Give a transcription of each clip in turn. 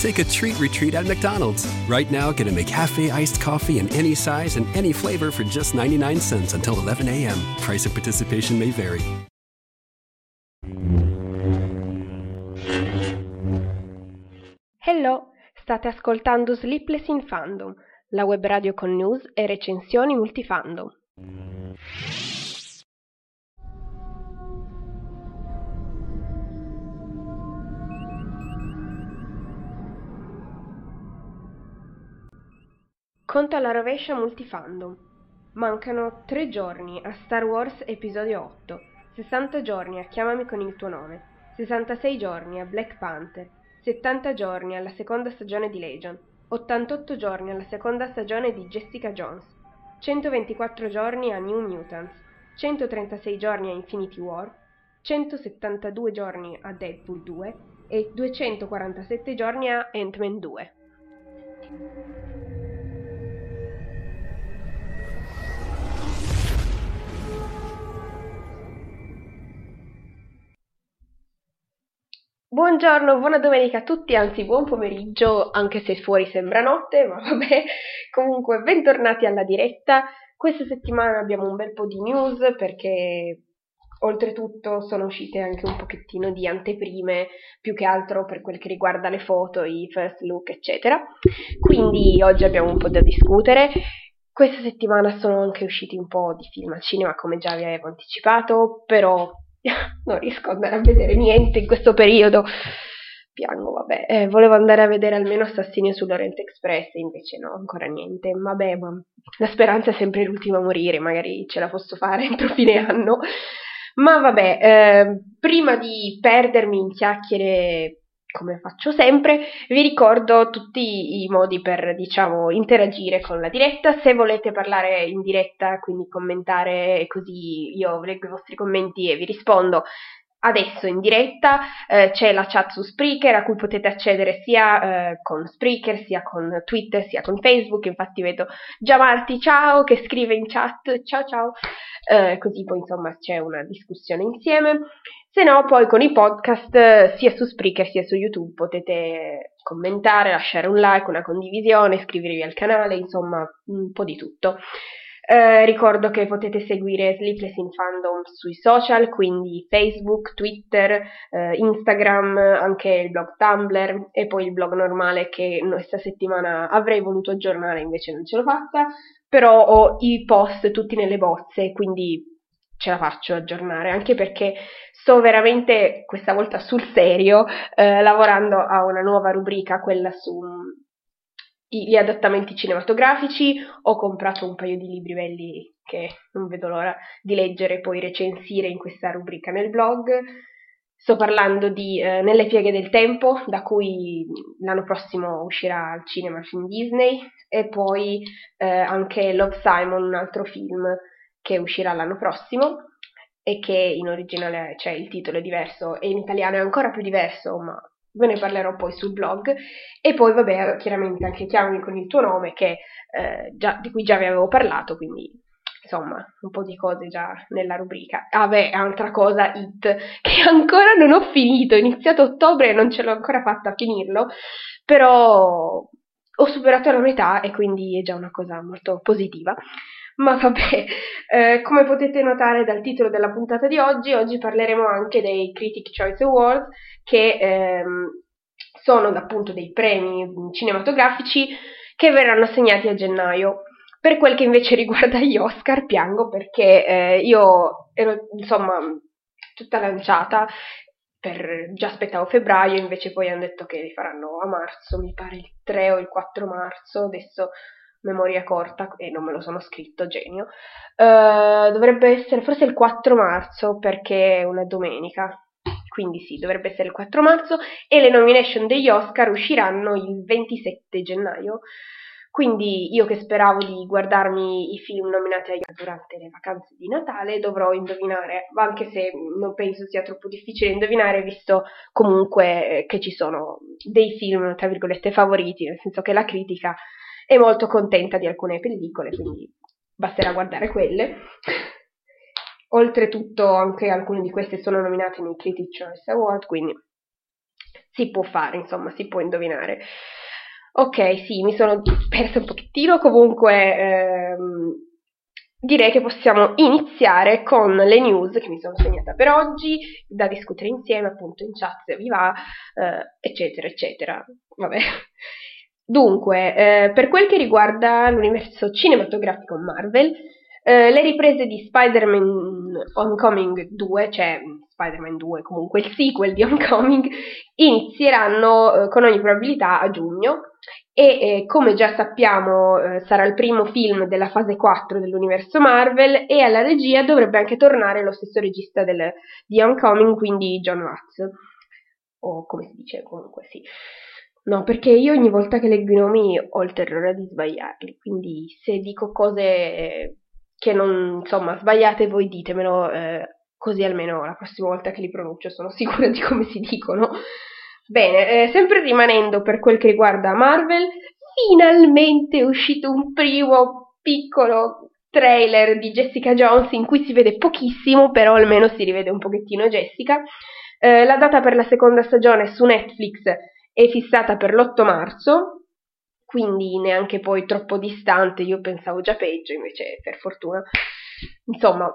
Take a treat retreat at McDonald's. Right now, get a McCafé iced coffee in any size and any flavor for just 99 cents until 11 a.m. Price of participation may vary. Hello, state ascoltando Sleepless in Fandom, la web radio con news e recensioni multifandom. Conto alla rovescia multifandom. Mancano 3 giorni a Star Wars Episodio 8, 60 giorni a Chiamami con il tuo nome, 66 giorni a Black Panther, 70 giorni alla seconda stagione di Legion, 88 giorni alla seconda stagione di Jessica Jones, 124 giorni a New Mutants, 136 giorni a Infinity War, 172 giorni a Deadpool 2 e 247 giorni a Ant-Man 2. Buongiorno, buona domenica a tutti, anzi buon pomeriggio, anche se fuori sembra notte, ma vabbè, comunque bentornati alla diretta. Questa settimana abbiamo un bel po' di news perché oltretutto sono uscite anche un pochettino di anteprime, più che altro per quel che riguarda le foto, i first look eccetera, quindi oggi abbiamo un po' da discutere. Questa settimana sono anche usciti un po' di film al cinema, come già vi avevo anticipato, però non riesco ad andare a vedere niente in questo periodo, piango, vabbè. Volevo andare a vedere almeno Assassini sull'Orient Express, invece no, ancora niente. Vabbè, ma la speranza è sempre l'ultima a morire, magari ce la posso fare entro fine anno. Ma vabbè, prima di perdermi in chiacchiere, come faccio sempre, vi ricordo tutti i modi per, diciamo, interagire con la diretta. Se volete parlare in diretta, quindi commentare, così io leggo i vostri commenti e vi rispondo adesso in diretta. C'è la chat su Spreaker a cui potete accedere sia con Spreaker, sia con Twitter, sia con Facebook. Infatti vedo Giamarti, ciao, che scrive in chat, ciao ciao, così poi insomma c'è una discussione insieme. Se no, poi con i podcast, sia su Spreaker sia su YouTube, potete commentare, lasciare un like, una condivisione, iscrivervi al canale, insomma, un po' di tutto. Ricordo che potete seguire Sleepless in Fandom sui social, quindi Facebook, Twitter, Instagram, anche il blog Tumblr e poi il blog normale che questa settimana avrei voluto aggiornare, invece non ce l'ho fatta, però ho i post tutti nelle bozze, quindi ce la faccio aggiornare, anche perché sto veramente questa volta sul serio lavorando a una nuova rubrica, quella su gli adattamenti cinematografici. Ho comprato un paio di libri belli che non vedo l'ora di leggere e poi recensire in questa rubrica nel blog. Sto parlando di Nelle pieghe del tempo, da cui l'anno prossimo uscirà al cinema il film Disney, e poi anche Love, Simon, un altro film che uscirà l'anno prossimo e che in originale, cioè il titolo è diverso e in italiano è ancora più diverso, ma ve ne parlerò poi sul blog. E poi vabbè, chiaramente anche Chiamami con il tuo nome, che di cui già vi avevo parlato, quindi insomma un po' di cose già nella rubrica. Ah beh, altra cosa, It, che ancora non ho finito, ho iniziato a ottobre e non ce l'ho ancora fatta a finirlo, però ho superato la metà e quindi è già una cosa molto positiva. Ma vabbè, come potete notare dal titolo della puntata di oggi parleremo anche dei Critics' Choice Awards, che sono appunto dei premi cinematografici che verranno assegnati a gennaio. Per quel che invece riguarda gli Oscar, piango perché io ero insomma tutta lanciata, già aspettavo febbraio, invece poi hanno detto che li faranno a marzo, mi pare il 3 o il 4 marzo, adesso memoria corta e non me lo sono scritto, genio. Dovrebbe essere forse il 4 marzo perché è una domenica, quindi sì, dovrebbe essere il 4 marzo e le nomination degli Oscar usciranno il 27 gennaio, Quindi io che speravo di guardarmi i film nominati durante le vacanze di Natale dovrò indovinare, anche se non penso sia troppo difficile indovinare, visto comunque che ci sono dei film, tra virgolette, favoriti, nel senso che la critica è molto contenta di alcune pellicole, quindi basterà guardare quelle. Oltretutto anche alcune di queste sono nominate nei Critics' Choice Awards, quindi si può fare, insomma, si può indovinare. Ok, sì, mi sono persa un pochettino, comunque direi che possiamo iniziare con le news che mi sono segnata per oggi, da discutere insieme appunto in chat se vi va, eccetera eccetera, vabbè. Dunque, per quel che riguarda l'universo cinematografico Marvel, le riprese di Spider-Man Homecoming 2, cioè Spider-Man 2, comunque il sequel di Homecoming, inizieranno con ogni probabilità a giugno e come già sappiamo sarà il primo film della fase 4 dell'universo Marvel e alla regia dovrebbe anche tornare lo stesso regista di Homecoming, quindi John Watts, o come si dice comunque, sì. No, perché io ogni volta che leggo i nomi ho il terrore di sbagliarli, quindi se dico cose che non, insomma, sbagliate voi ditemelo, così almeno la prossima volta che li pronuncio sono sicura di come si dicono. Bene, sempre rimanendo per quel che riguarda Marvel, finalmente è uscito un primo piccolo trailer di Jessica Jones in cui si vede pochissimo, però almeno si rivede un pochettino Jessica. La data per la seconda stagione su Netflix è fissata per l'8 marzo. Quindi neanche poi troppo distante, io pensavo già peggio, invece per fortuna. Insomma,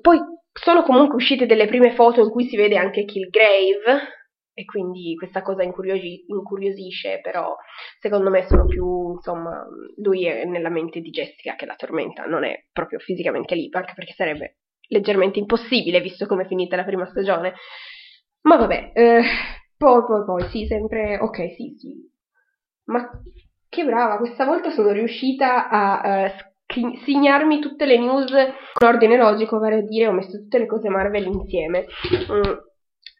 poi sono comunque uscite delle prime foto in cui si vede anche Killgrave, e quindi questa cosa incuriosisce, però secondo me sono più, insomma, lui è nella mente di Jessica che la tormenta, non è proprio fisicamente lì, anche perché sarebbe leggermente impossibile, visto come è finita la prima stagione. Ma vabbè, poi, sì, sempre, ok, sì, ma che brava, questa volta sono riuscita a segnarmi tutte le news con ordine logico, vale a dire ho messo tutte le cose Marvel insieme.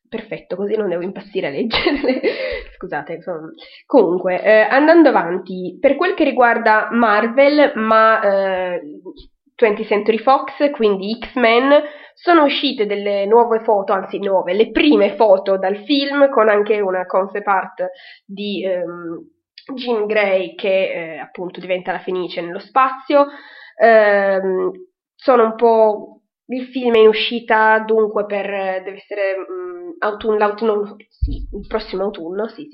Perfetto, così non devo impazzire a leggerle. Scusate, insomma. Comunque, andando avanti, per quel che riguarda Marvel, ma 20th Century Fox, quindi X-Men, sono uscite delle nuove foto, anzi nuove, le prime foto dal film, con anche una concept art di Jean Grey che appunto diventa la Fenice nello spazio. Sono un po'... Il film è in uscita dunque per... deve essere l'autunno, sì, il prossimo autunno, sì.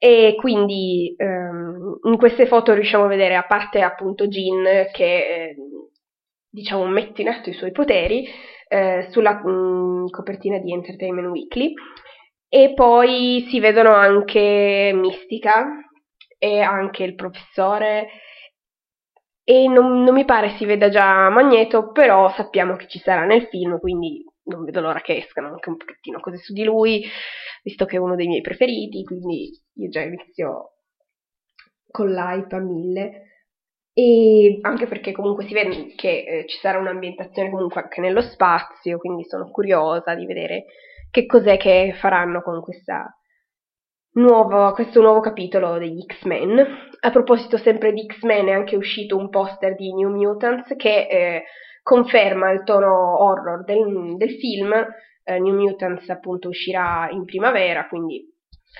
E quindi in queste foto riusciamo a vedere, a parte appunto Jean che diciamo mette in atto i suoi poteri sulla copertina di Entertainment Weekly, e poi si vedono anche Mystica e anche il professore, e non mi pare si veda già Magneto, però sappiamo che ci sarà nel film, quindi non vedo l'ora che escano anche un pochettino cose su di lui, visto che è uno dei miei preferiti, quindi io già inizio con l'hype a 1000, e anche perché comunque si vede che ci sarà un'ambientazione comunque anche nello spazio, quindi sono curiosa di vedere che cos'è che faranno con questo nuovo capitolo degli X-Men. A proposito sempre di X-Men, è anche uscito un poster di New Mutants che conferma il tono horror del film. New Mutants appunto uscirà in primavera, quindi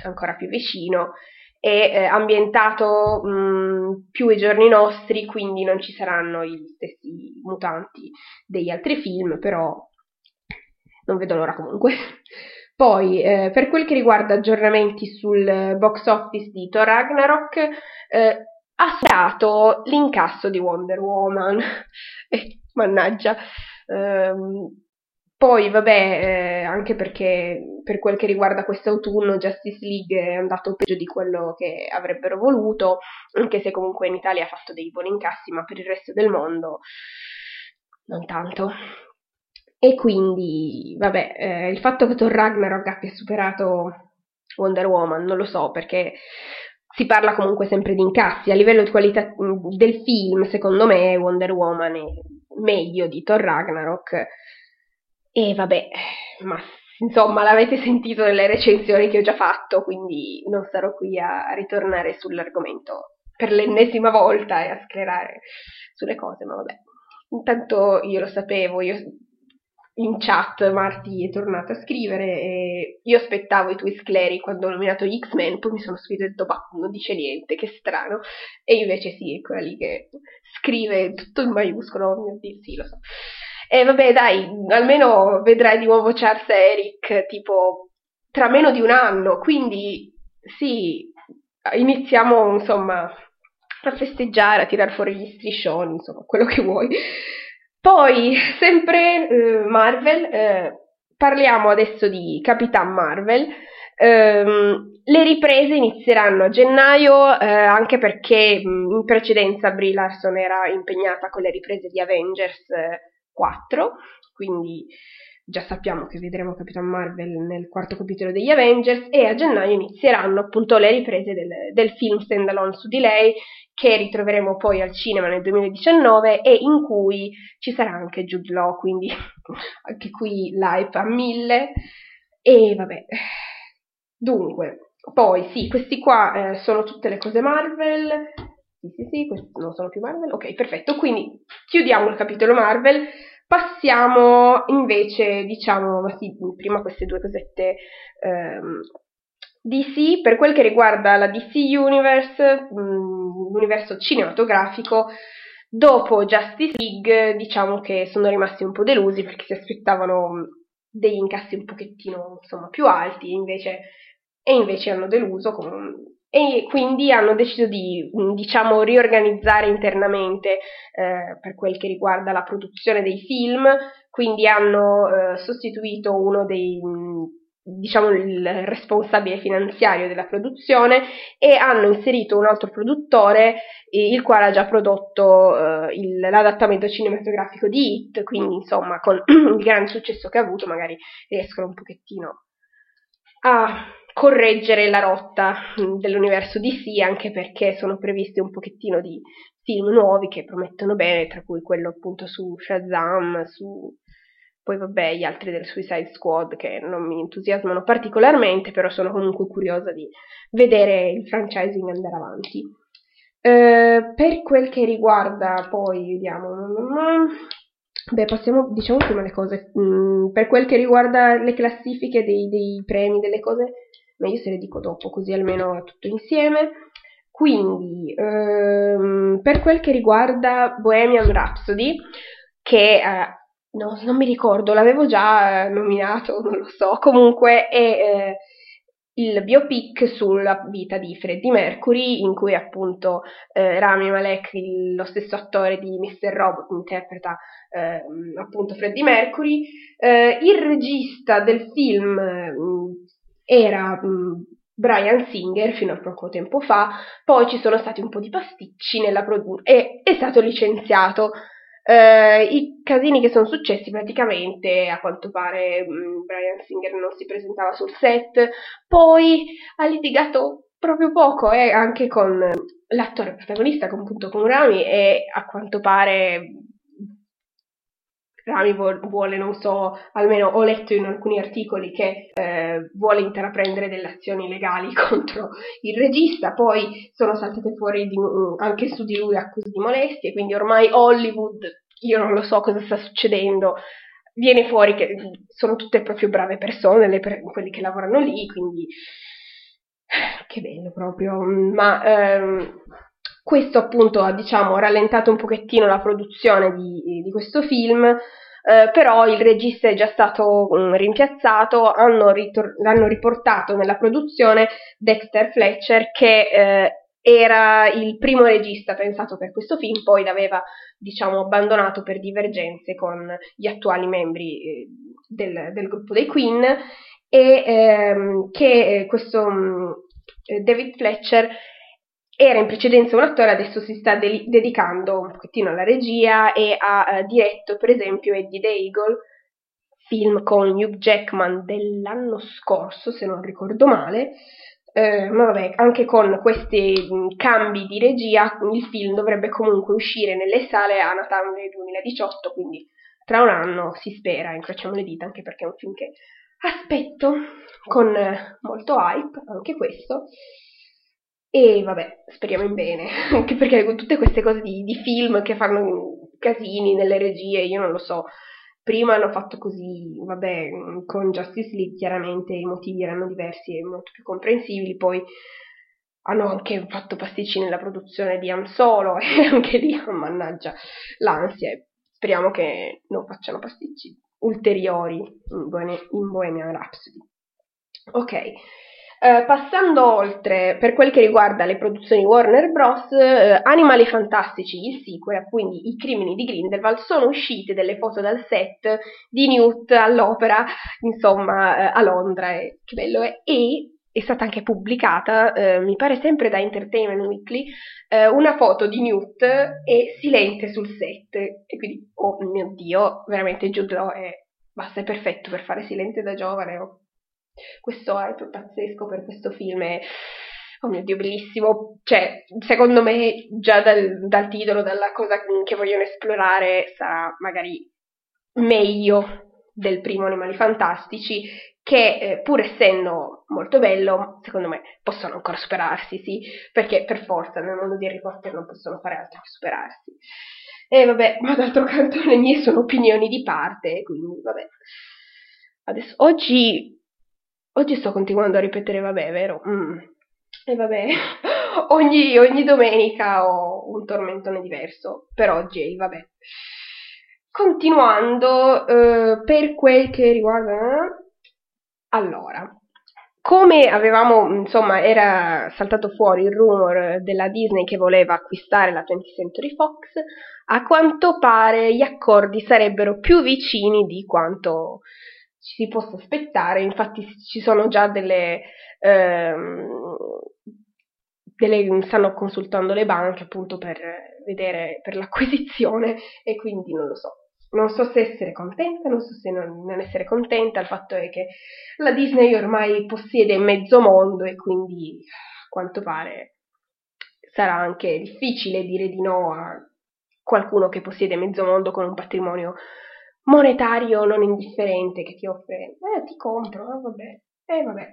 ancora più vicino, è ambientato più ai giorni nostri, quindi non ci saranno gli stessi mutanti degli altri film, però non vedo l'ora comunque. Poi, per quel che riguarda aggiornamenti sul box office di Thor Ragnarok, ha superato l'incasso di Wonder Woman. Mannaggia. Poi, vabbè, anche perché per quel che riguarda quest'autunno Justice League è andato peggio di quello che avrebbero voluto, anche se comunque in Italia ha fatto dei buoni incassi, ma per il resto del mondo non tanto. E quindi, vabbè, il fatto che Thor Ragnarok abbia superato Wonder Woman non lo so, perché si parla comunque sempre di incassi. A livello di qualità del film, secondo me, Wonder Woman è meglio di Thor Ragnarok. E vabbè, ma insomma, l'avete sentito nelle recensioni che ho già fatto, quindi non sarò qui a ritornare sull'argomento per l'ennesima volta e a sclerare sulle cose, ma vabbè. Intanto io lo sapevo, io in chat Marti è tornato a scrivere e io aspettavo i tuoi scleri quando ho nominato gli X-Men, poi mi sono scritto e ho detto, bah, non dice niente, che strano, e invece sì, è quella lì che scrive tutto in maiuscolo, oh mio Dio, sì, lo so. E vabbè dai, almeno vedrai di nuovo Charles e Eric tipo tra meno di un anno, quindi sì, iniziamo insomma a festeggiare, a tirar fuori gli striscioni, insomma quello che vuoi. Poi, sempre Marvel, parliamo adesso di Capitan Marvel. Le riprese inizieranno a gennaio, anche perché in precedenza Brie Larson era impegnata con le riprese di Avengers 4, quindi già sappiamo che vedremo Capitan Marvel nel quarto capitolo degli Avengers, e a gennaio inizieranno appunto le riprese del film standalone su di lei, che ritroveremo poi al cinema nel 2019 e in cui ci sarà anche Jude Law, quindi anche qui l'hype a 1000. E vabbè, dunque, poi sì, questi qua sono tutte le cose Marvel, sì, questi non sono più Marvel, ok, perfetto, quindi chiudiamo il capitolo Marvel. Passiamo invece, diciamo, ma sì, prima queste due cosette DC. Per quel che riguarda la DC Universe, l'universo cinematografico, dopo Justice League diciamo che sono rimasti un po' delusi perché si aspettavano degli incassi un pochettino insomma più alti e invece hanno deluso e quindi hanno deciso di, diciamo, riorganizzare internamente per quel che riguarda la produzione dei film, quindi hanno sostituito uno dei, diciamo, il responsabile finanziario della produzione e hanno inserito un altro produttore, il quale ha già prodotto l'adattamento cinematografico di It, quindi insomma con il gran successo che ha avuto magari riescono un pochettino a correggere la rotta dell'universo DC, anche perché sono previsti un pochettino di film nuovi che promettono bene, tra cui quello appunto su Shazam, su poi vabbè gli altri del Suicide Squad che non mi entusiasmano particolarmente, però sono comunque curiosa di vedere il franchising andare avanti. Per quel che riguarda poi, vediamo, beh, passiamo, diciamo, prima le cose. Per quel che riguarda le classifiche dei premi, delle cose, ma io se le dico dopo, così almeno è tutto insieme. Quindi, per quel che riguarda Bohemian Rhapsody, che... no, non mi ricordo, l'avevo già nominato, non lo so, comunque è il biopic sulla vita di Freddie Mercury, in cui appunto Rami Malek, lo stesso attore di Mr. Robot, interpreta appunto Freddie Mercury. Il regista del film era Bryan Singer fino a poco tempo fa, poi ci sono stati un po' di pasticci nella e è stato licenziato. I casini che sono successi praticamente, a quanto pare Bryan Singer non si presentava sul set, poi ha litigato proprio poco anche con l'attore protagonista, appunto con Rami, e a quanto pare Rami vuole, non so, almeno ho letto in alcuni articoli che vuole intraprendere delle azioni legali contro il regista, poi sono saltate fuori anche su di lui accuse di molestie, quindi ormai Hollywood, io non lo so cosa sta succedendo, viene fuori che sono tutte proprio brave persone, quelli che lavorano lì, quindi che bello proprio, ma... questo appunto ha, diciamo, rallentato un pochettino la produzione di questo film, però il regista è già stato rimpiazzato, hanno riportato nella produzione Dexter Fletcher, che era il primo regista pensato per questo film, poi l'aveva, diciamo, abbandonato per divergenze con gli attuali membri del gruppo dei Queen, e che questo David Fletcher era in precedenza un attore, adesso si sta dedicando un pochettino alla regia e ha diretto per esempio Eddie the Eagle, film con Hugh Jackman dell'anno scorso se non ricordo male, ma vabbè, anche con questi cambi di regia il film dovrebbe comunque uscire nelle sale a Natale del 2018, quindi tra un anno si spera, incrociamo le dita, anche perché è un film che aspetto con molto hype, anche questo. E vabbè, speriamo in bene, anche perché con tutte queste cose di film che fanno casini nelle regie, io non lo so. Prima hanno fatto così, vabbè, con Justice League chiaramente i motivi erano diversi e molto più comprensibili, poi hanno anche fatto pasticci nella produzione di Solo e anche lì, mannaggia, l'ansia. Speriamo che non facciano pasticci ulteriori in Bohemian Rhapsody. Ok, passando oltre, per quel che riguarda le produzioni Warner Bros., Animali Fantastici, il sequel, quindi I Crimini di Grindelwald, sono uscite delle foto dal set di Newt all'opera, insomma, a Londra, che bello è, e è stata anche pubblicata, mi pare sempre da Entertainment Weekly, una foto di Newt e Silente sul set, e quindi, oh mio Dio, veramente Jude Law basta, è perfetto per fare Silente da giovane, oh. Questo hype pazzesco per questo film è, oh mio Dio, bellissimo, cioè, secondo me già dal titolo, dalla cosa che vogliono esplorare, sarà magari meglio del primo Animali Fantastici, che pur essendo molto bello, secondo me possono ancora superarsi, sì, perché per forza nel mondo di Harry Potter non possono fare altro che superarsi. E vabbè, ma d'altro canto le mie sono opinioni di parte, quindi vabbè. Adesso, oggi sto continuando a ripetere vabbè, vero? E vabbè, ogni domenica ho un tormentone diverso, per oggi è il vabbè. Continuando, per quel che riguarda... Allora, come avevamo, insomma, era saltato fuori il rumor della Disney che voleva acquistare la 20th Century Fox, a quanto pare gli accordi sarebbero più vicini di quanto ci si possa aspettare, infatti ci sono già stanno consultando le banche appunto per vedere per l'acquisizione e quindi non lo so. Non so se essere contenta, non so se non essere contenta, il fatto è che la Disney ormai possiede mezzo mondo e quindi a quanto pare sarà anche difficile dire di no a qualcuno che possiede mezzo mondo con un patrimonio monetario non indifferente che ti offre, ti compro, vabbè, vabbè.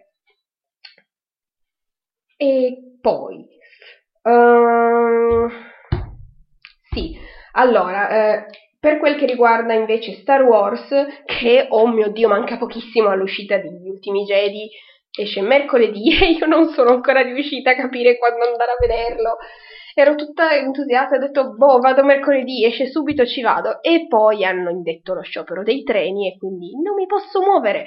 E poi, sì, allora... Per quel che riguarda invece Star Wars, che, oh mio Dio, manca pochissimo all'uscita degli Ultimi Jedi, esce mercoledì e io non sono ancora riuscita a capire quando andare a vederlo. Ero tutta entusiasta e ho detto, boh, vado mercoledì, esce subito, ci vado. E poi hanno indetto lo sciopero dei treni e quindi non mi posso muovere.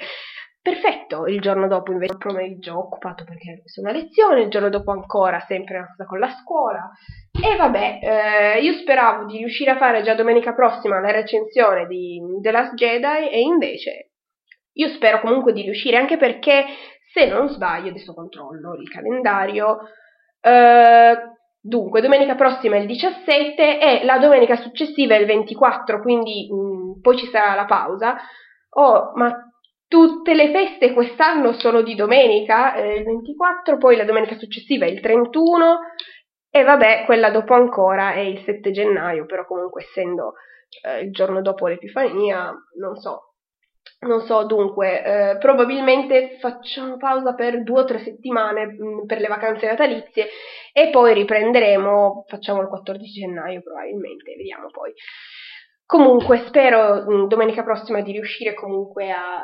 Perfetto, il giorno dopo invece il pomeriggio occupato perché ho messo una lezione, il giorno dopo ancora sempre una cosa con la scuola. E vabbè, io speravo di riuscire a fare già domenica prossima la recensione di The Last Jedi e invece io spero comunque di riuscire, anche perché se non sbaglio, adesso controllo il calendario, dunque domenica prossima è il 17 e la domenica successiva è il 24, quindi poi ci sarà la pausa. Oh, ma... Tutte le feste quest'anno sono di domenica, il 24, poi la domenica successiva è il 31 e vabbè, quella dopo ancora è il 7 gennaio, però comunque essendo il giorno dopo l'Epifania, non so, dunque, probabilmente facciamo pausa per 2 o 3 settimane per le vacanze natalizie e poi riprenderemo, facciamo il 14 gennaio probabilmente, vediamo poi. Comunque spero domenica prossima di riuscire comunque a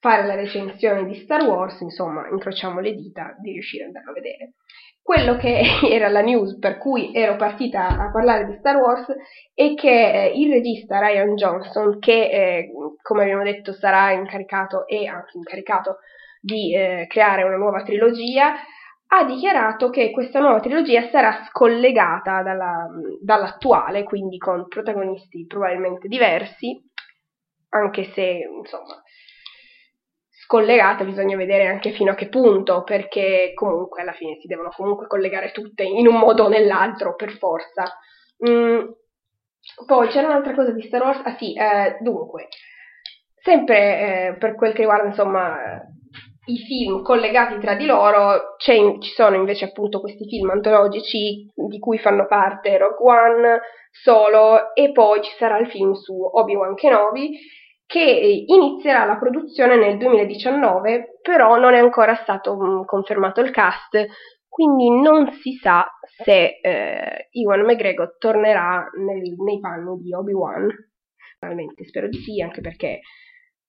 fare la recensione di Star Wars, insomma, incrociamo le dita di riuscire ad andarlo a vedere. Quello che era la news per cui ero partita a parlare di Star Wars è che il regista Rian Johnson, che come abbiamo detto sarà incaricato di creare una nuova trilogia, ha dichiarato che questa nuova trilogia sarà scollegata dall'attuale, quindi con protagonisti probabilmente diversi, anche se, insomma, scollegata bisogna vedere anche fino a che punto, perché comunque alla fine si devono comunque collegare tutte in un modo o nell'altro, per forza. Poi c'era un'altra cosa di Star Wars, dunque, sempre per quel che riguarda, insomma... I film collegati tra di loro, ci sono invece appunto questi film antologici di cui fanno parte Rogue One, Solo, e poi ci sarà il film su Obi-Wan Kenobi, che inizierà la produzione nel 2019, però non è ancora stato confermato il cast, quindi non si sa se Ewan McGregor tornerà nei panni di Obi-Wan. Finalmente spero di sì, anche perché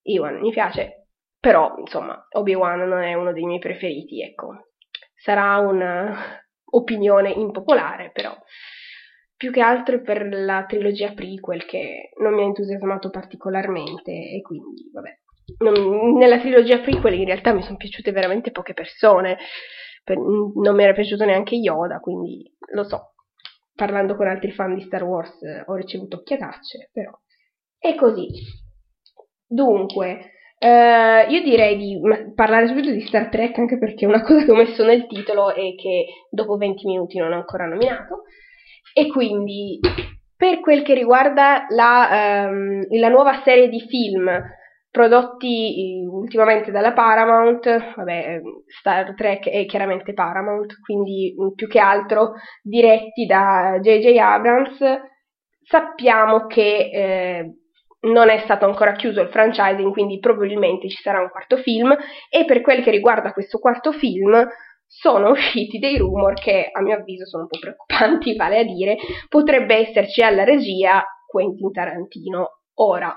Ewan mi piace, però insomma Obi-Wan non è uno dei miei preferiti, ecco. Sarà un'opinione impopolare, però più che altro per la trilogia prequel che non mi ha entusiasmato particolarmente, e quindi vabbè. Nella trilogia prequel in realtà mi sono piaciute veramente poche persone, non mi era piaciuto neanche Yoda, quindi lo so, parlando con altri fan di Star Wars ho ricevuto occhiatacce, però è così. Dunque, io direi di parlare subito di Star Trek, anche perché una cosa che ho messo nel titolo e che dopo 20 minuti non ho ancora nominato, e quindi per quel che riguarda la nuova serie di film prodotti ultimamente dalla Paramount, vabbè, Star Trek è chiaramente Paramount, quindi più che altro diretti da J.J. Abrams, sappiamo che non è stato ancora chiuso il franchising, quindi probabilmente ci sarà un quarto film, e per quel che riguarda questo quarto film sono usciti dei rumor che a mio avviso sono un po' preoccupanti, vale a dire potrebbe esserci alla regia Quentin Tarantino. Ora,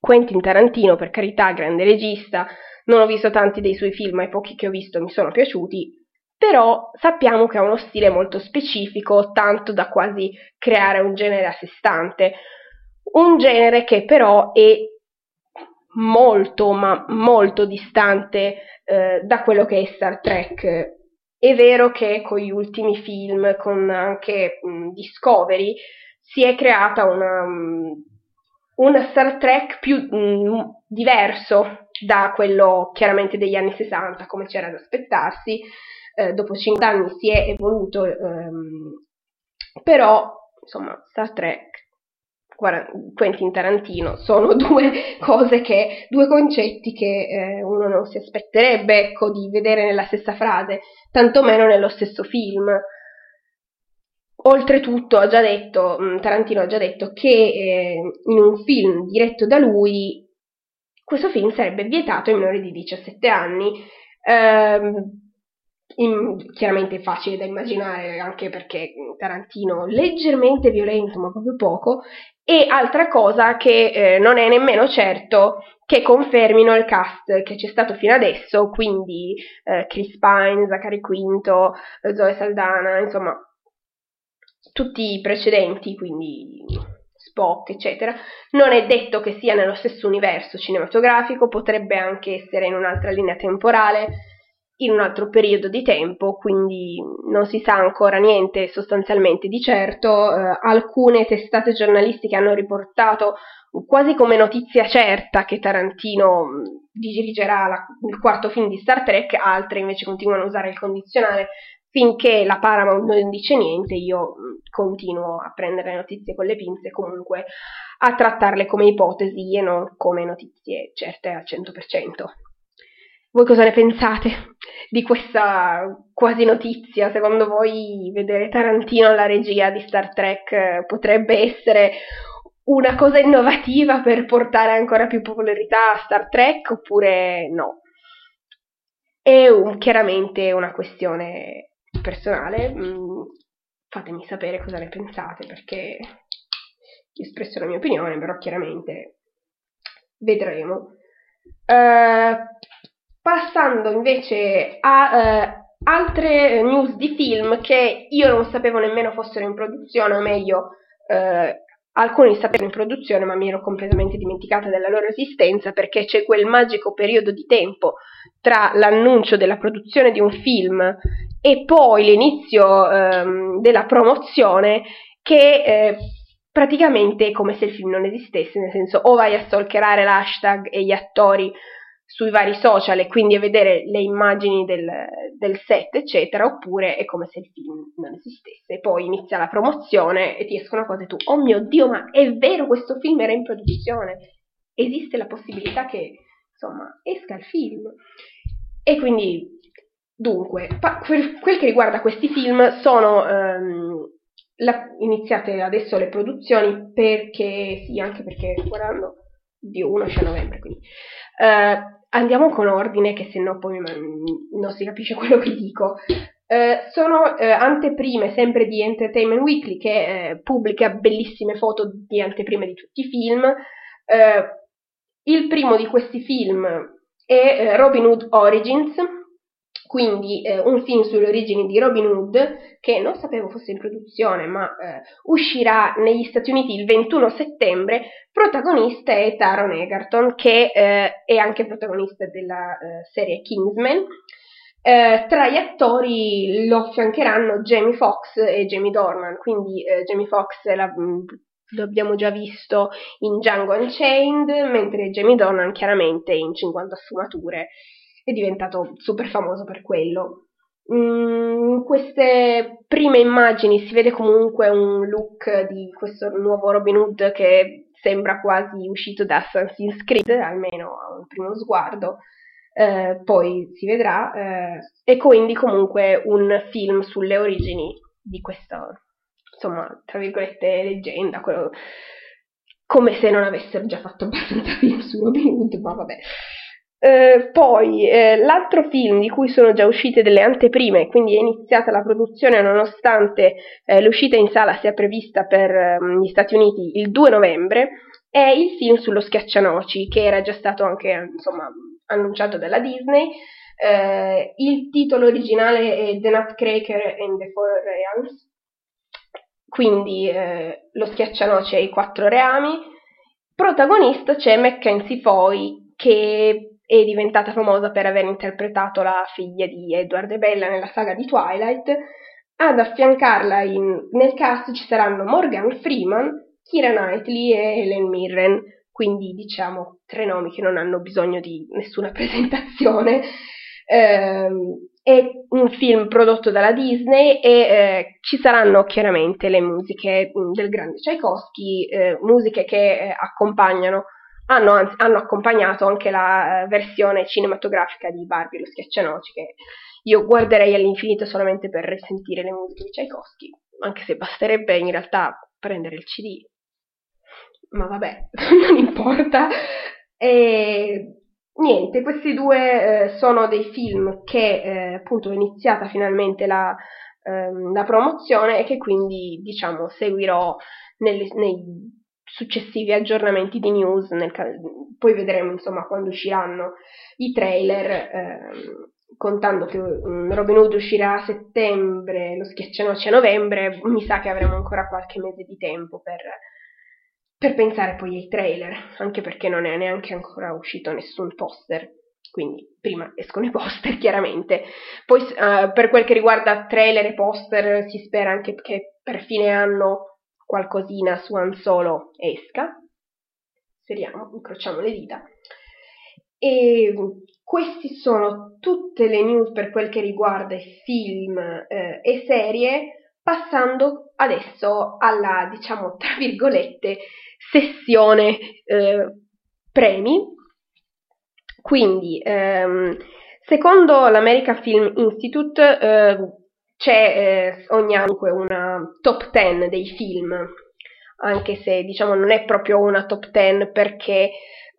Quentin Tarantino, per carità, grande regista, non ho visto tanti dei suoi film, ma i pochi che ho visto mi sono piaciuti, però sappiamo che ha uno stile molto specifico, tanto da quasi creare un genere a sé stante, un genere che però è molto, ma molto distante da quello che è Star Trek. È vero che con gli ultimi film, con anche Discovery, si è creata un Star Trek più diverso da quello chiaramente degli anni 60, come c'era da aspettarsi. Dopo 5 anni si è evoluto, però insomma Star Trek, Quentin Tarantino sono due concetti che uno non si aspetterebbe, ecco, di vedere nella stessa frase, tantomeno nello stesso film. Oltretutto Tarantino ha già detto che in un film diretto da lui questo film sarebbe vietato ai minori di 17 anni. Chiaramente è facile da immaginare, anche perché Tarantino leggermente violento, ma proprio poco. E altra cosa che non è nemmeno certo che confermino il cast che c'è stato fino adesso, quindi Chris Pine, Zachary Quinto, Zoe Saldana, insomma tutti i precedenti, quindi Spock, eccetera. Non è detto che sia nello stesso universo cinematografico, potrebbe anche essere in un'altra linea temporale, in un altro periodo di tempo, quindi non si sa ancora niente sostanzialmente di certo. Alcune testate giornalistiche hanno riportato quasi come notizia certa che Tarantino dirigerà il quarto film di Star Trek, altre invece continuano a usare il condizionale. Finché la Paramount non dice niente, io continuo a prendere le notizie con le pinze, comunque a trattarle come ipotesi e non come notizie certe al 100%. Voi cosa ne pensate di questa quasi notizia? Secondo voi vedere Tarantino alla regia di Star Trek potrebbe essere una cosa innovativa per portare ancora più popolarità a Star Trek, oppure no? È chiaramente una questione personale, fatemi sapere cosa ne pensate, perché ho espresso la mia opinione, però chiaramente vedremo. Passando invece a altre news di film che io non sapevo nemmeno fossero in produzione, o meglio, alcuni sapevano in produzione ma mi ero completamente dimenticata della loro esistenza, perché c'è quel magico periodo di tempo tra l'annuncio della produzione di un film e poi l'inizio della promozione che praticamente è come se il film non esistesse, nel senso o vai a stalkerare l'hashtag e gli attori sui vari social e quindi a vedere le immagini del set eccetera, oppure è come se il film non esistesse. Poi inizia la promozione e ti escono cose, tu, oh mio Dio, ma è vero, questo film era in produzione, esiste la possibilità che insomma esca il film. E quindi dunque quel che riguarda questi film sono iniziate adesso le produzioni, perché sì, anche perché guardando di 1 a novembre, quindi Andiamo con ordine, che sennò poi non si capisce quello che dico. Sono anteprime sempre di Entertainment Weekly, che pubblica bellissime foto di anteprime di tutti i film. Il primo di questi film è Robin Hood Origins, quindi un film sulle origini di Robin Hood, che non sapevo fosse in produzione, ma uscirà negli Stati Uniti il 21 settembre. Protagonista è Taron Egerton, che è anche protagonista della serie Kingsman. Tra gli attori lo affiancheranno Jamie Foxx e Jamie Dornan, quindi Jamie Foxx lo abbiamo già visto in Django Unchained, mentre Jamie Dornan chiaramente in 50 sfumature è diventato super famoso per quello. In queste prime immagini si vede comunque un look di questo nuovo Robin Hood che sembra quasi uscito da Assassin's Creed, almeno a un primo sguardo. Poi si vedrà, e quindi comunque un film sulle origini di questa, insomma, tra virgolette, leggenda, quello, come se non avessero già fatto abbastanza film su Robin Hood, ma vabbè. Poi l'altro film di cui sono già uscite delle anteprime, quindi è iniziata la produzione nonostante l'uscita in sala sia prevista per gli Stati Uniti il 2 novembre, è il film sullo schiaccianoci, che era già stato anche, insomma, annunciato dalla Disney. Il titolo originale è The Nutcracker and the Four Realms, quindi lo schiaccianoci e i quattro reami. Protagonista c'è Mackenzie Foy, che è diventata famosa per aver interpretato la figlia di Edward e Bella nella saga di Twilight. Ad affiancarla nel cast ci saranno Morgan Freeman, Keira Knightley e Helen Mirren. Quindi diciamo tre nomi che non hanno bisogno di nessuna presentazione. È un film prodotto dalla Disney e ci saranno chiaramente le musiche del grande Tchaikovsky, musiche che hanno accompagnato anche la versione cinematografica di Barbie lo schiaccianoci, che io guarderei all'infinito solamente per risentire le musiche di Tchaikovsky, anche se basterebbe in realtà prendere il CD. Ma vabbè, non importa. E niente, questi due sono dei film che appunto è iniziata finalmente la promozione e che quindi, diciamo, seguirò nei successivi aggiornamenti di news. Poi vedremo, insomma, quando usciranno i trailer, contando che Robin Hood uscirà a settembre, lo schiaccianoci a novembre. Mi sa che avremo ancora qualche mese di tempo per pensare poi ai trailer, anche perché non è neanche ancora uscito nessun poster, quindi prima escono i poster chiaramente. Poi per quel che riguarda trailer e poster si spera anche che per fine anno qualcosina su Han Solo esca, speriamo, incrociamo le dita. E queste sono tutte le news per quel che riguarda i film e serie, passando adesso alla, diciamo, tra virgolette, sessione premi. Quindi, secondo l'American Film Institute c'è ogni anno una top 10 dei film, anche se, diciamo, non è proprio una top 10 perché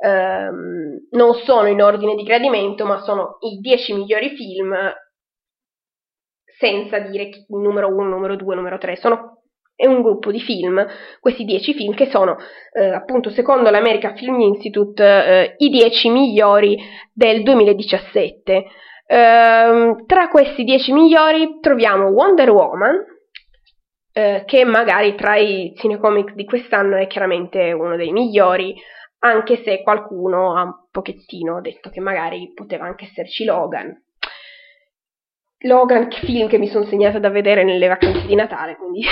non sono in ordine di gradimento, ma sono i 10 migliori film, senza dire numero 1, numero 2, numero 3, è un gruppo di film, questi 10 film, che sono appunto, secondo l'American Film Institute, i 10 migliori del 2017. Tra questi 10 migliori troviamo Wonder Woman, che magari tra i cinecomics di quest'anno è chiaramente uno dei migliori, anche se qualcuno ha un pochettino detto che magari poteva anche esserci Logan, film che mi sono segnata da vedere nelle vacanze di Natale, quindi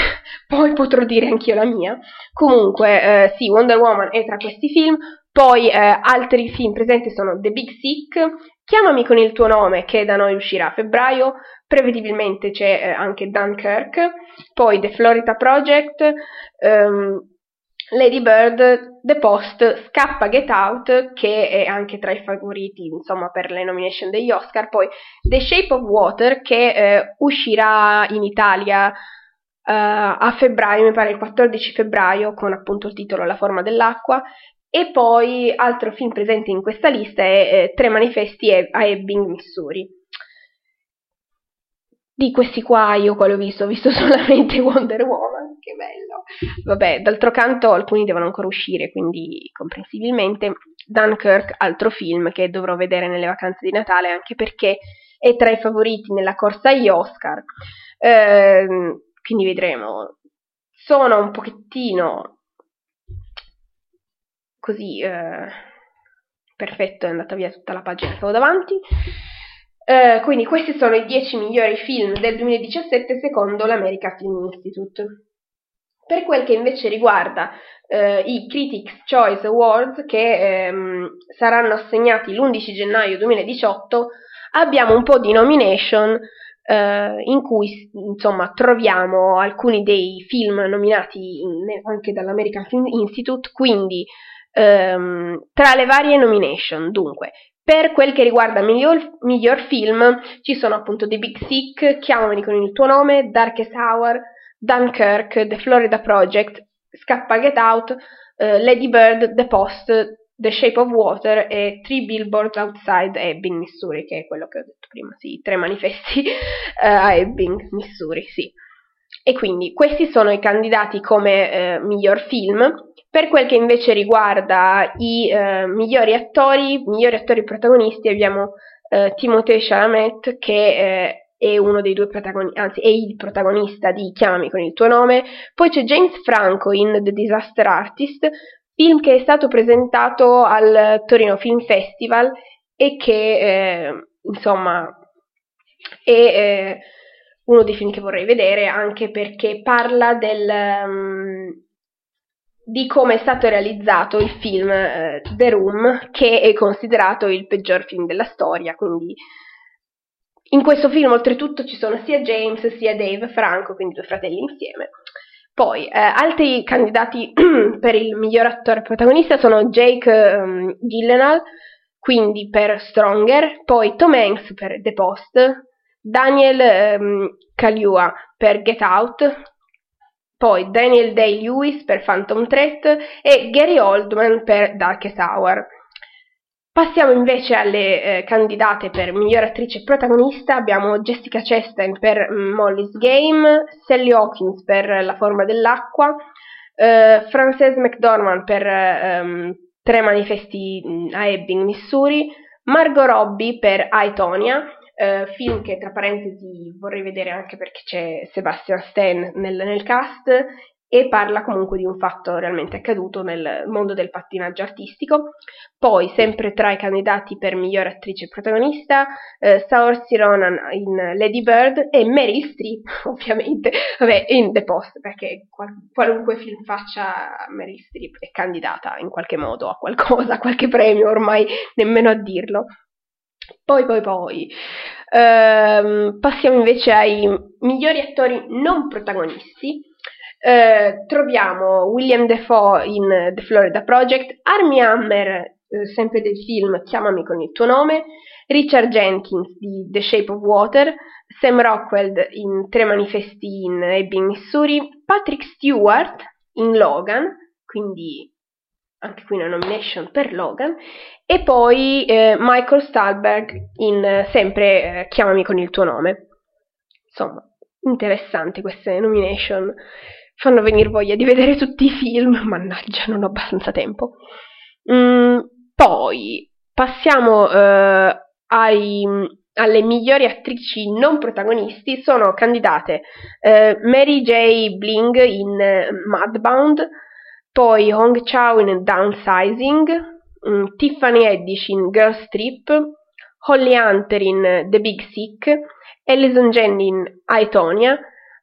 poi potrò dire anch'io la mia. Comunque, sì, Wonder Woman è tra questi film. Poi altri film presenti sono The Big Sick, Chiamami con il tuo nome, che da noi uscirà a febbraio, prevedibilmente c'è anche Dunkirk, poi The Florida Project, Lady Bird, The Post, Scappa Get Out, che è anche tra i favoriti, insomma, per le nomination degli Oscar, poi The Shape of Water, che uscirà in Italia a febbraio, mi pare il 14 febbraio, con appunto il titolo La forma dell'acqua, E poi altro film presente in questa lista è Tre manifesti a Ebbing, Missouri. Di questi qua io quale ho visto solamente Wonder Woman, che bello. Vabbè, d'altro canto alcuni devono ancora uscire, quindi comprensibilmente. Dunkirk, altro film che dovrò vedere nelle vacanze di Natale, anche perché è tra i favoriti nella corsa agli Oscar, quindi vedremo. Sono un pochettino così, perfetto, è andata via tutta la pagina che avevo davanti. Quindi questi sono i 10 migliori film del 2017 secondo l'America Film Institute. Per quel che invece riguarda i Critics' Choice Awards, che saranno assegnati l'11 gennaio 2018, abbiamo un po' di nomination in cui insomma troviamo alcuni dei film nominati anche dall'American Film Institute, quindi tra le varie nomination, dunque. Per quel che riguarda miglior film ci sono appunto The Big Sick, Chiamami con il tuo nome, Darkest Hour, Dunkirk, The Florida Project, Scappa Get Out, Lady Bird, The Post, The Shape of Water e Three Billboards Outside Ebbing, Missouri, che è quello che ho detto prima, sì, Tre manifesti a Ebbing, Missouri, sì. E quindi questi sono i candidati come miglior film. Per quel che invece riguarda i migliori attori protagonisti, abbiamo Timothée Chalamet, che è uno dei due protagonisti, anzi è il protagonista di Chiamami con il tuo nome. Poi c'è James Franco in The Disaster Artist, film che è stato presentato al Torino Film Festival e che insomma è uno dei film che vorrei vedere, anche perché parla di come è stato realizzato il film The Room, che è considerato il peggior film della storia. Quindi in questo film oltretutto ci sono sia James sia Dave Franco, quindi due fratelli insieme. Poi altri candidati per il miglior attore protagonista sono Jake Gyllenhaal, quindi per Stronger, poi Tom Hanks per The Post, Daniel Kaluuya per Get Out, poi Daniel Day-Lewis per Phantom Thread e Gary Oldman per Darkest Hour. Passiamo invece alle candidate per miglior attrice protagonista. Abbiamo Jessica Chastain per Molly's Game, Sally Hawkins per La forma dell'acqua, Frances McDormand per Tre manifesti a Ebbing, Missouri, Margot Robbie per I, Tonya, film che tra parentesi vorrei vedere anche perché c'è Sebastian Stan nel cast e parla comunque di un fatto realmente accaduto nel mondo del pattinaggio artistico. Poi sempre tra i candidati per miglior attrice protagonista Saoirse Ronan in Lady Bird e Meryl Streep ovviamente, vabbè, in The Post, perché qualunque film faccia Meryl Streep è candidata in qualche modo a qualcosa, a qualche premio, ormai nemmeno a dirlo. Poi passiamo invece ai migliori attori non protagonisti. Troviamo William Dafoe in The Florida Project, Armie Hammer sempre del film Chiamami con il tuo nome, Richard Jenkins di The Shape of Water, Sam Rockwell in Tre manifesti in Ebbing, Missouri, Patrick Stewart in Logan, quindi anche qui una nomination per Logan, e poi Michael Stahlberg in sempre Chiamami con il tuo nome. Insomma, interessante queste nomination, fanno venire voglia di vedere tutti i film, mannaggia non ho abbastanza tempo. Poi passiamo alle migliori attrici non protagonisti. Sono candidate Mary J. Bling in Mudbound, poi Hong Chau in Downsizing, Tiffany Haddish in Girls Trip, Holly Hunter in The Big Sick, Allison Janney in I, Tonya,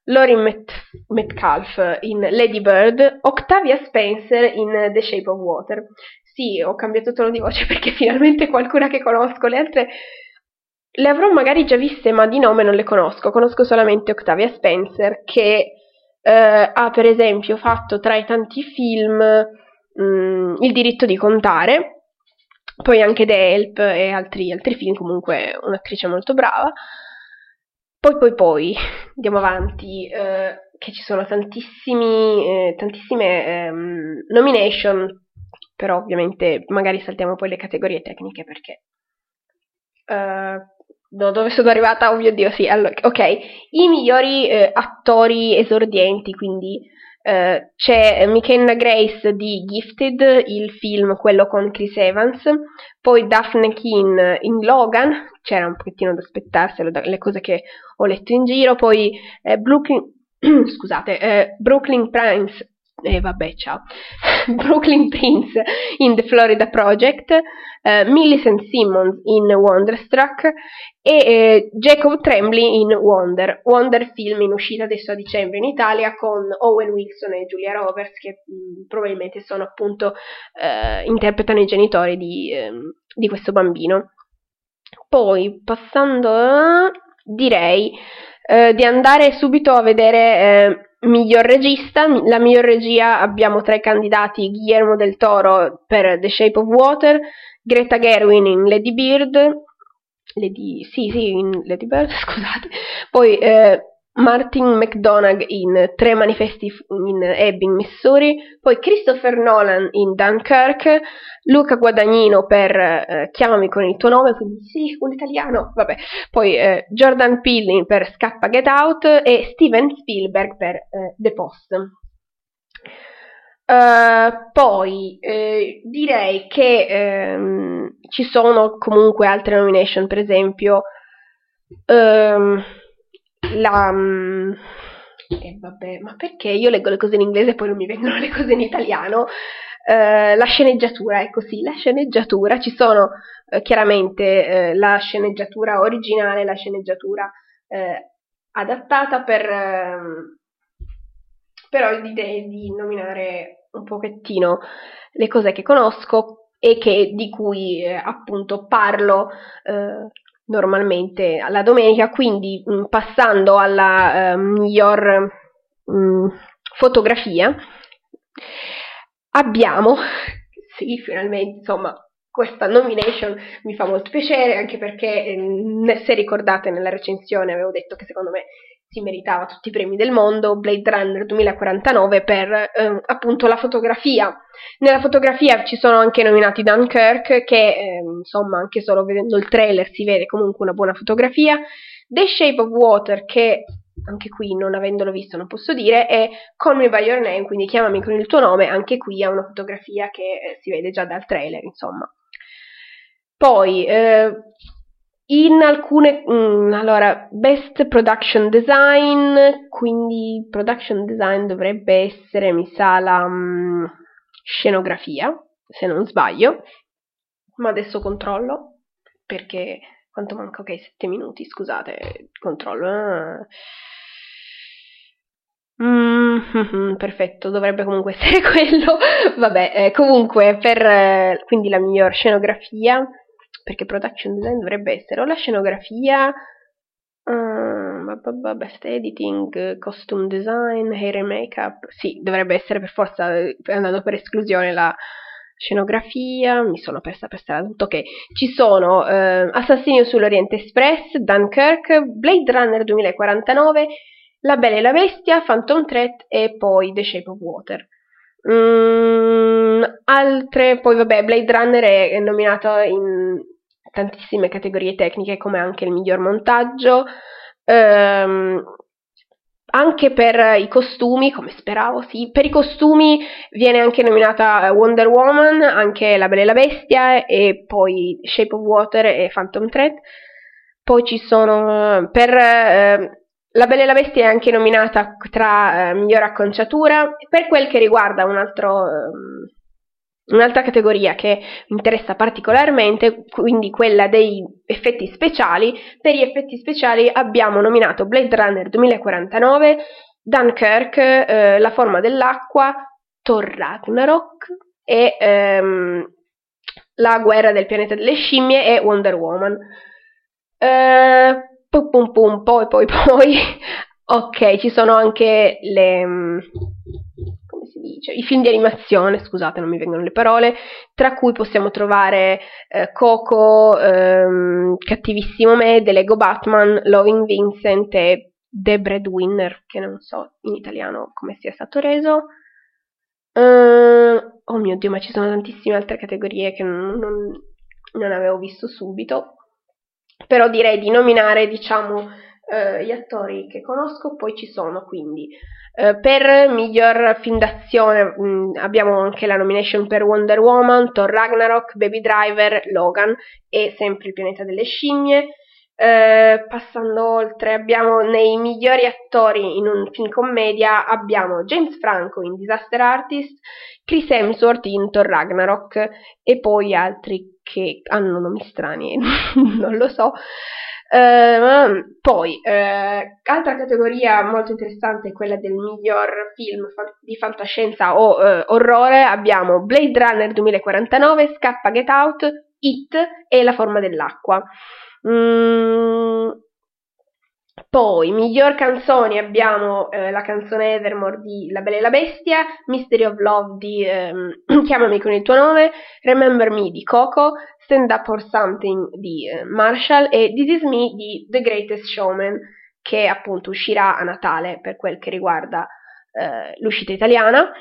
Laurie Metcalf in Lady Bird, Octavia Spencer in The Shape of Water. Sì, ho cambiato tono di voce perché finalmente qualcuna che conosco, le altre le avrò magari già viste ma di nome non le conosco, conosco solamente Octavia Spencer che... ha per esempio fatto tra i tanti film Il diritto di contare, poi anche The Help e altri film, comunque un'attrice molto brava. Poi andiamo avanti, che ci sono tantissime nomination però ovviamente magari saltiamo poi le categorie tecniche perché... dove sono arrivata? Oh mio Dio, sì, allora, ok. I migliori attori esordienti, quindi... c'è McKenna Grace di Gifted, il film, quello con Chris Evans, poi Daphne Keane in Logan, c'era un pochettino da aspettarselo, le cose che ho letto in giro, poi Brooklyn Prince, Brooklyn Prince in The Florida Project, Millicent Simmons in Wonderstruck e Jacob Tremblay in Wonder, film in uscita adesso a dicembre in Italia con Owen Wilson e Julia Roberts che probabilmente sono appunto interpretano i genitori di questo bambino. Poi passando direi di andare subito a vedere miglior regista. La miglior regia abbiamo tra i candidati Guillermo del Toro per The Shape of Water, Greta Gerwig in Lady Bird, scusate, poi Martin McDonagh in Tre manifesti in Ebbing, Missouri, poi Christopher Nolan in Dunkirk, Luca Guadagnino per Chiamami con il tuo nome, quindi sì, un italiano, vabbè, poi Jordan Peele per Scappa Get Out e Steven Spielberg per The Post. Poi direi che ci sono comunque altre nomination, per esempio... ma perché io leggo le cose in inglese e poi non mi vengono le cose in italiano? La sceneggiatura, ecco sì, la sceneggiatura. Ci sono chiaramente la sceneggiatura originale, la sceneggiatura adattata però l'idea di nominare un pochettino le cose che conosco e di cui appunto parlo normalmente alla domenica, quindi passando alla miglior fotografia abbiamo, sì, finalmente, insomma, questa nomination mi fa molto piacere, anche perché se ricordate nella recensione avevo detto che secondo me si meritava tutti i premi del mondo, Blade Runner 2049 per appunto la fotografia. Nella fotografia ci sono anche nominati Dunkirk, che insomma anche solo vedendo il trailer si vede comunque una buona fotografia, The Shape of Water, che anche qui non avendolo visto non posso dire, e Call Me By Your Name, quindi Chiamami con il tuo nome, anche qui ha una fotografia che si vede già dal trailer, insomma. Poi... in alcune, allora, Best Production Design, quindi Production Design dovrebbe essere, mi sa, la scenografia, se non sbaglio, ma adesso controllo, perché quanto manca? Ok, 7 minuti, scusate, controllo. Perfetto, dovrebbe comunque essere quello, vabbè, comunque, quindi la miglior scenografia... perché production design dovrebbe essere o la scenografia, best editing, costume design, hair e makeup, sì, dovrebbe essere per forza, andando per esclusione, la scenografia, mi sono persa per strada, tutto ok. Ci sono Assassini sull'Orient Express, Dunkirk, Blade Runner 2049, La Bella e la Bestia, Phantom Thread e poi The Shape of Water. Altre, poi vabbè, Blade Runner è nominato in tantissime categorie tecniche, come anche il miglior montaggio, anche per i costumi, come speravo, sì, per i costumi viene anche nominata Wonder Woman, anche La Bella e la Bestia e poi Shape of Water e Phantom Thread. Poi ci sono La Bella e la Bestia è anche nominata tra miglior acconciatura. Per quel che riguarda un'altra categoria che mi interessa particolarmente, quindi quella degli effetti speciali, per gli effetti speciali abbiamo nominato Blade Runner 2049, Dunkirk, La forma dell'acqua, Thor Ragnarok e La guerra del pianeta delle scimmie e Wonder Woman. Poi ok, ci sono anche i film di animazione, scusate non mi vengono le parole, tra cui possiamo trovare Coco, Cattivissimo Me, The Lego Batman, Loving Vincent e The Breadwinner, che non so in italiano come sia stato reso. Oh mio Dio, ma ci sono tantissime altre categorie che non avevo visto subito. Però direi di nominare, diciamo, gli attori che conosco, poi ci sono, quindi per miglior film d'azione abbiamo anche la nomination per Wonder Woman, Thor Ragnarok, Baby Driver, Logan e sempre il pianeta delle scimmie. Passando oltre, abbiamo nei migliori attori in un film commedia, abbiamo James Franco in Disaster Artist, Chris Hemsworth in Thor Ragnarok e poi altri che hanno nomi strani non lo so. Poi altra categoria molto interessante è quella del miglior film di fantascienza o orrore, abbiamo Blade Runner 2049, Scappa, Get Out, It e La forma dell'acqua. Poi miglior canzone abbiamo la canzone Evermore di La Bella e la Bestia, Mystery of Love di Chiamami con il tuo nome, Remember Me di Coco, Stand Up for Something di Marshall e This Is Me di The Greatest Showman, che appunto uscirà a Natale per quel che riguarda l'uscita italiana.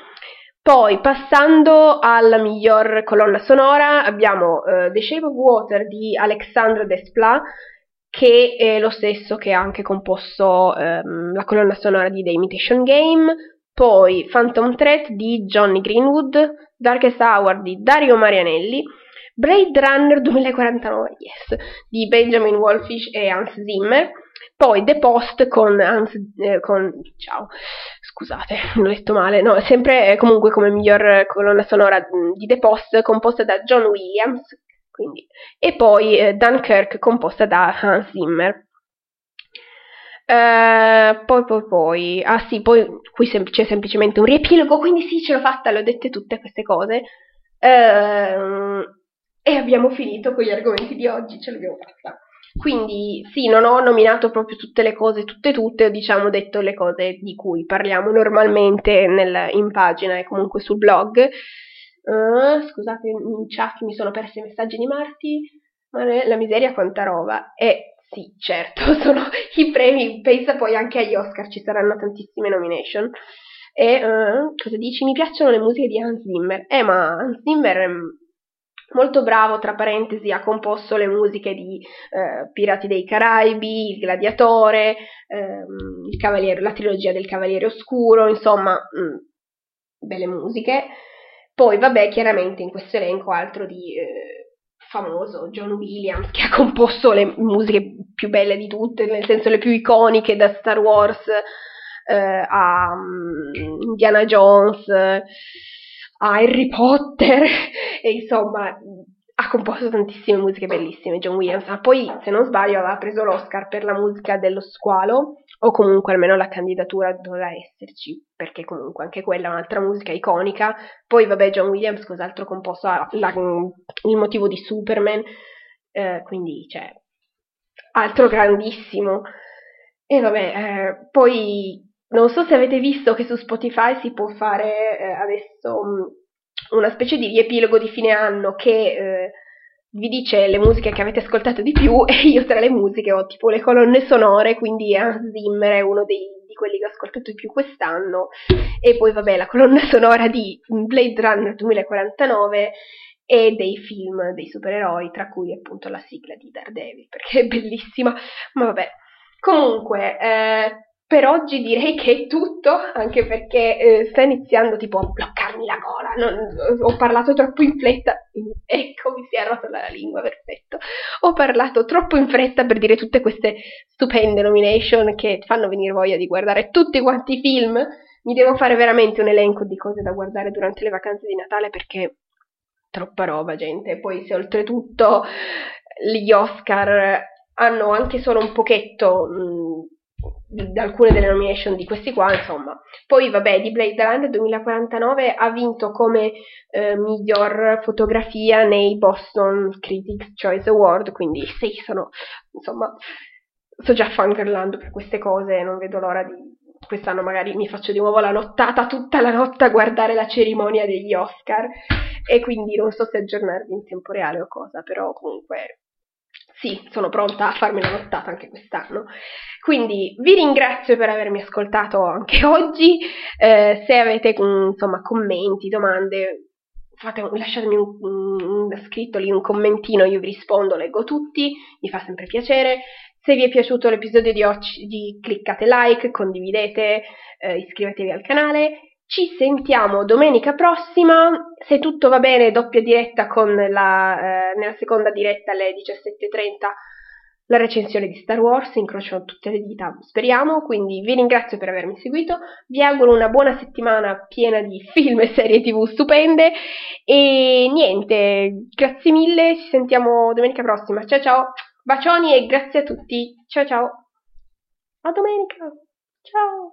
Poi passando alla miglior colonna sonora abbiamo The Shape of Water di Alexandre Desplat, che è lo stesso che ha anche composto la colonna sonora di The Imitation Game, poi Phantom Thread di Johnny Greenwood, Darkest Hour di Dario Marianelli, Blade Runner 2049 yes, di Benjamin Wallfish e Hans Zimmer, poi The Post comunque come miglior colonna sonora di The Post, composta da John Williams, quindi, e poi Dunkirk, composta da Hans Zimmer. C'è semplicemente un riepilogo, quindi sì, ce l'ho fatta, le ho dette tutte queste cose. E abbiamo finito con gli argomenti di oggi, ce l'abbiamo fatta. Quindi sì, non ho nominato proprio tutte le cose, tutte, ho diciamo detto le cose di cui parliamo normalmente in pagina e comunque sul blog. Scusate, in chat mi sono persi i messaggi di Marti, ma la miseria quanta roba. Sì, certo, sono i premi, pensa poi anche agli Oscar, ci saranno tantissime nomination. Cosa dici? Mi piacciono le musiche di Hans Zimmer. Ma Hans Zimmer è molto bravo, tra parentesi, ha composto le musiche di Pirati dei Caraibi, Il Gladiatore, la trilogia del Cavaliere Oscuro, insomma, belle musiche. Poi vabbè, chiaramente in questo elenco altro di famoso John Williams, che ha composto le musiche più belle di tutte, nel senso le più iconiche, da Star Wars a Indiana Jones a Harry Potter e insomma ha composto tantissime musiche bellissime John Williams. Poi, se non sbaglio, aveva preso l'Oscar per la musica dello Squalo, o comunque almeno la candidatura doveva esserci, perché comunque anche quella è un'altra musica iconica. Poi vabbè, John Williams cos'altro composto ha? Il motivo di Superman, quindi cioè altro grandissimo. E vabbè, poi non so se avete visto che su Spotify si può fare adesso una specie di riepilogo di fine anno che vi dice le musiche che avete ascoltato di più, e io tra le musiche ho tipo le colonne sonore, quindi Hans Zimmer è uno di quelli che ho ascoltato di più quest'anno, e poi vabbè la colonna sonora di Blade Runner 2049 e dei film dei supereroi, tra cui appunto la sigla di Daredevil, perché è bellissima, ma vabbè. Comunque, per oggi direi che è tutto, anche perché sta iniziando tipo a bloccarmi la gola, ho parlato troppo in fretta, ecco mi si è arrotola la lingua, perfetto, ho parlato troppo in fretta per dire tutte queste stupende nomination che fanno venire voglia di guardare tutti quanti i film. Mi devo fare veramente un elenco di cose da guardare durante le vacanze di Natale, perché troppa roba, gente. Poi se oltretutto gli Oscar hanno anche solo un pochetto da alcune delle nomination di questi qua, insomma. Poi vabbè, di Blade Runner 2049 ha vinto come miglior fotografia nei Boston Critics' Choice Awards, quindi sì, sto già fangirlando per queste cose, non vedo l'ora di quest'anno magari mi faccio di nuovo la nottata tutta la notte a guardare la cerimonia degli Oscar, e quindi non so se aggiornarvi in tempo reale o cosa, però comunque sì, sono pronta a farmi una nottata anche quest'anno. Quindi vi ringrazio per avermi ascoltato anche oggi, se avete insomma commenti, domande, lasciatemi un scritto lì, un commentino, io vi rispondo, leggo tutti, mi fa sempre piacere. Se vi è piaciuto l'episodio di oggi cliccate like, condividete, iscrivetevi al canale. Ci sentiamo domenica prossima, se tutto va bene, doppia diretta con nella seconda diretta alle 17:30 la recensione di Star Wars, incrociamo tutte le dita, speriamo. Quindi vi ringrazio per avermi seguito, vi auguro una buona settimana piena di film e serie TV stupende e niente, grazie mille, ci sentiamo domenica prossima, ciao ciao, bacioni e grazie a tutti, ciao ciao, a domenica, ciao.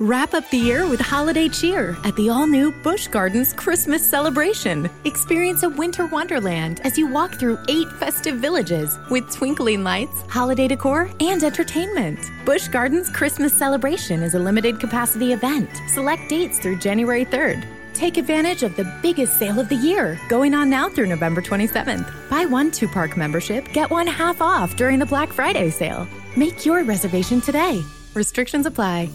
Wrap up the year with holiday cheer at the all-new Busch Gardens Christmas Celebration. Experience a winter wonderland as you walk through 8 festive villages with twinkling lights, holiday decor, and entertainment. Busch Gardens Christmas Celebration is a limited-capacity event. Select dates through January 3rd. Take advantage of the biggest sale of the year, going on now through November 27th. Buy one 2-park membership, get one half off during the Black Friday sale. Make your reservation today. Restrictions apply.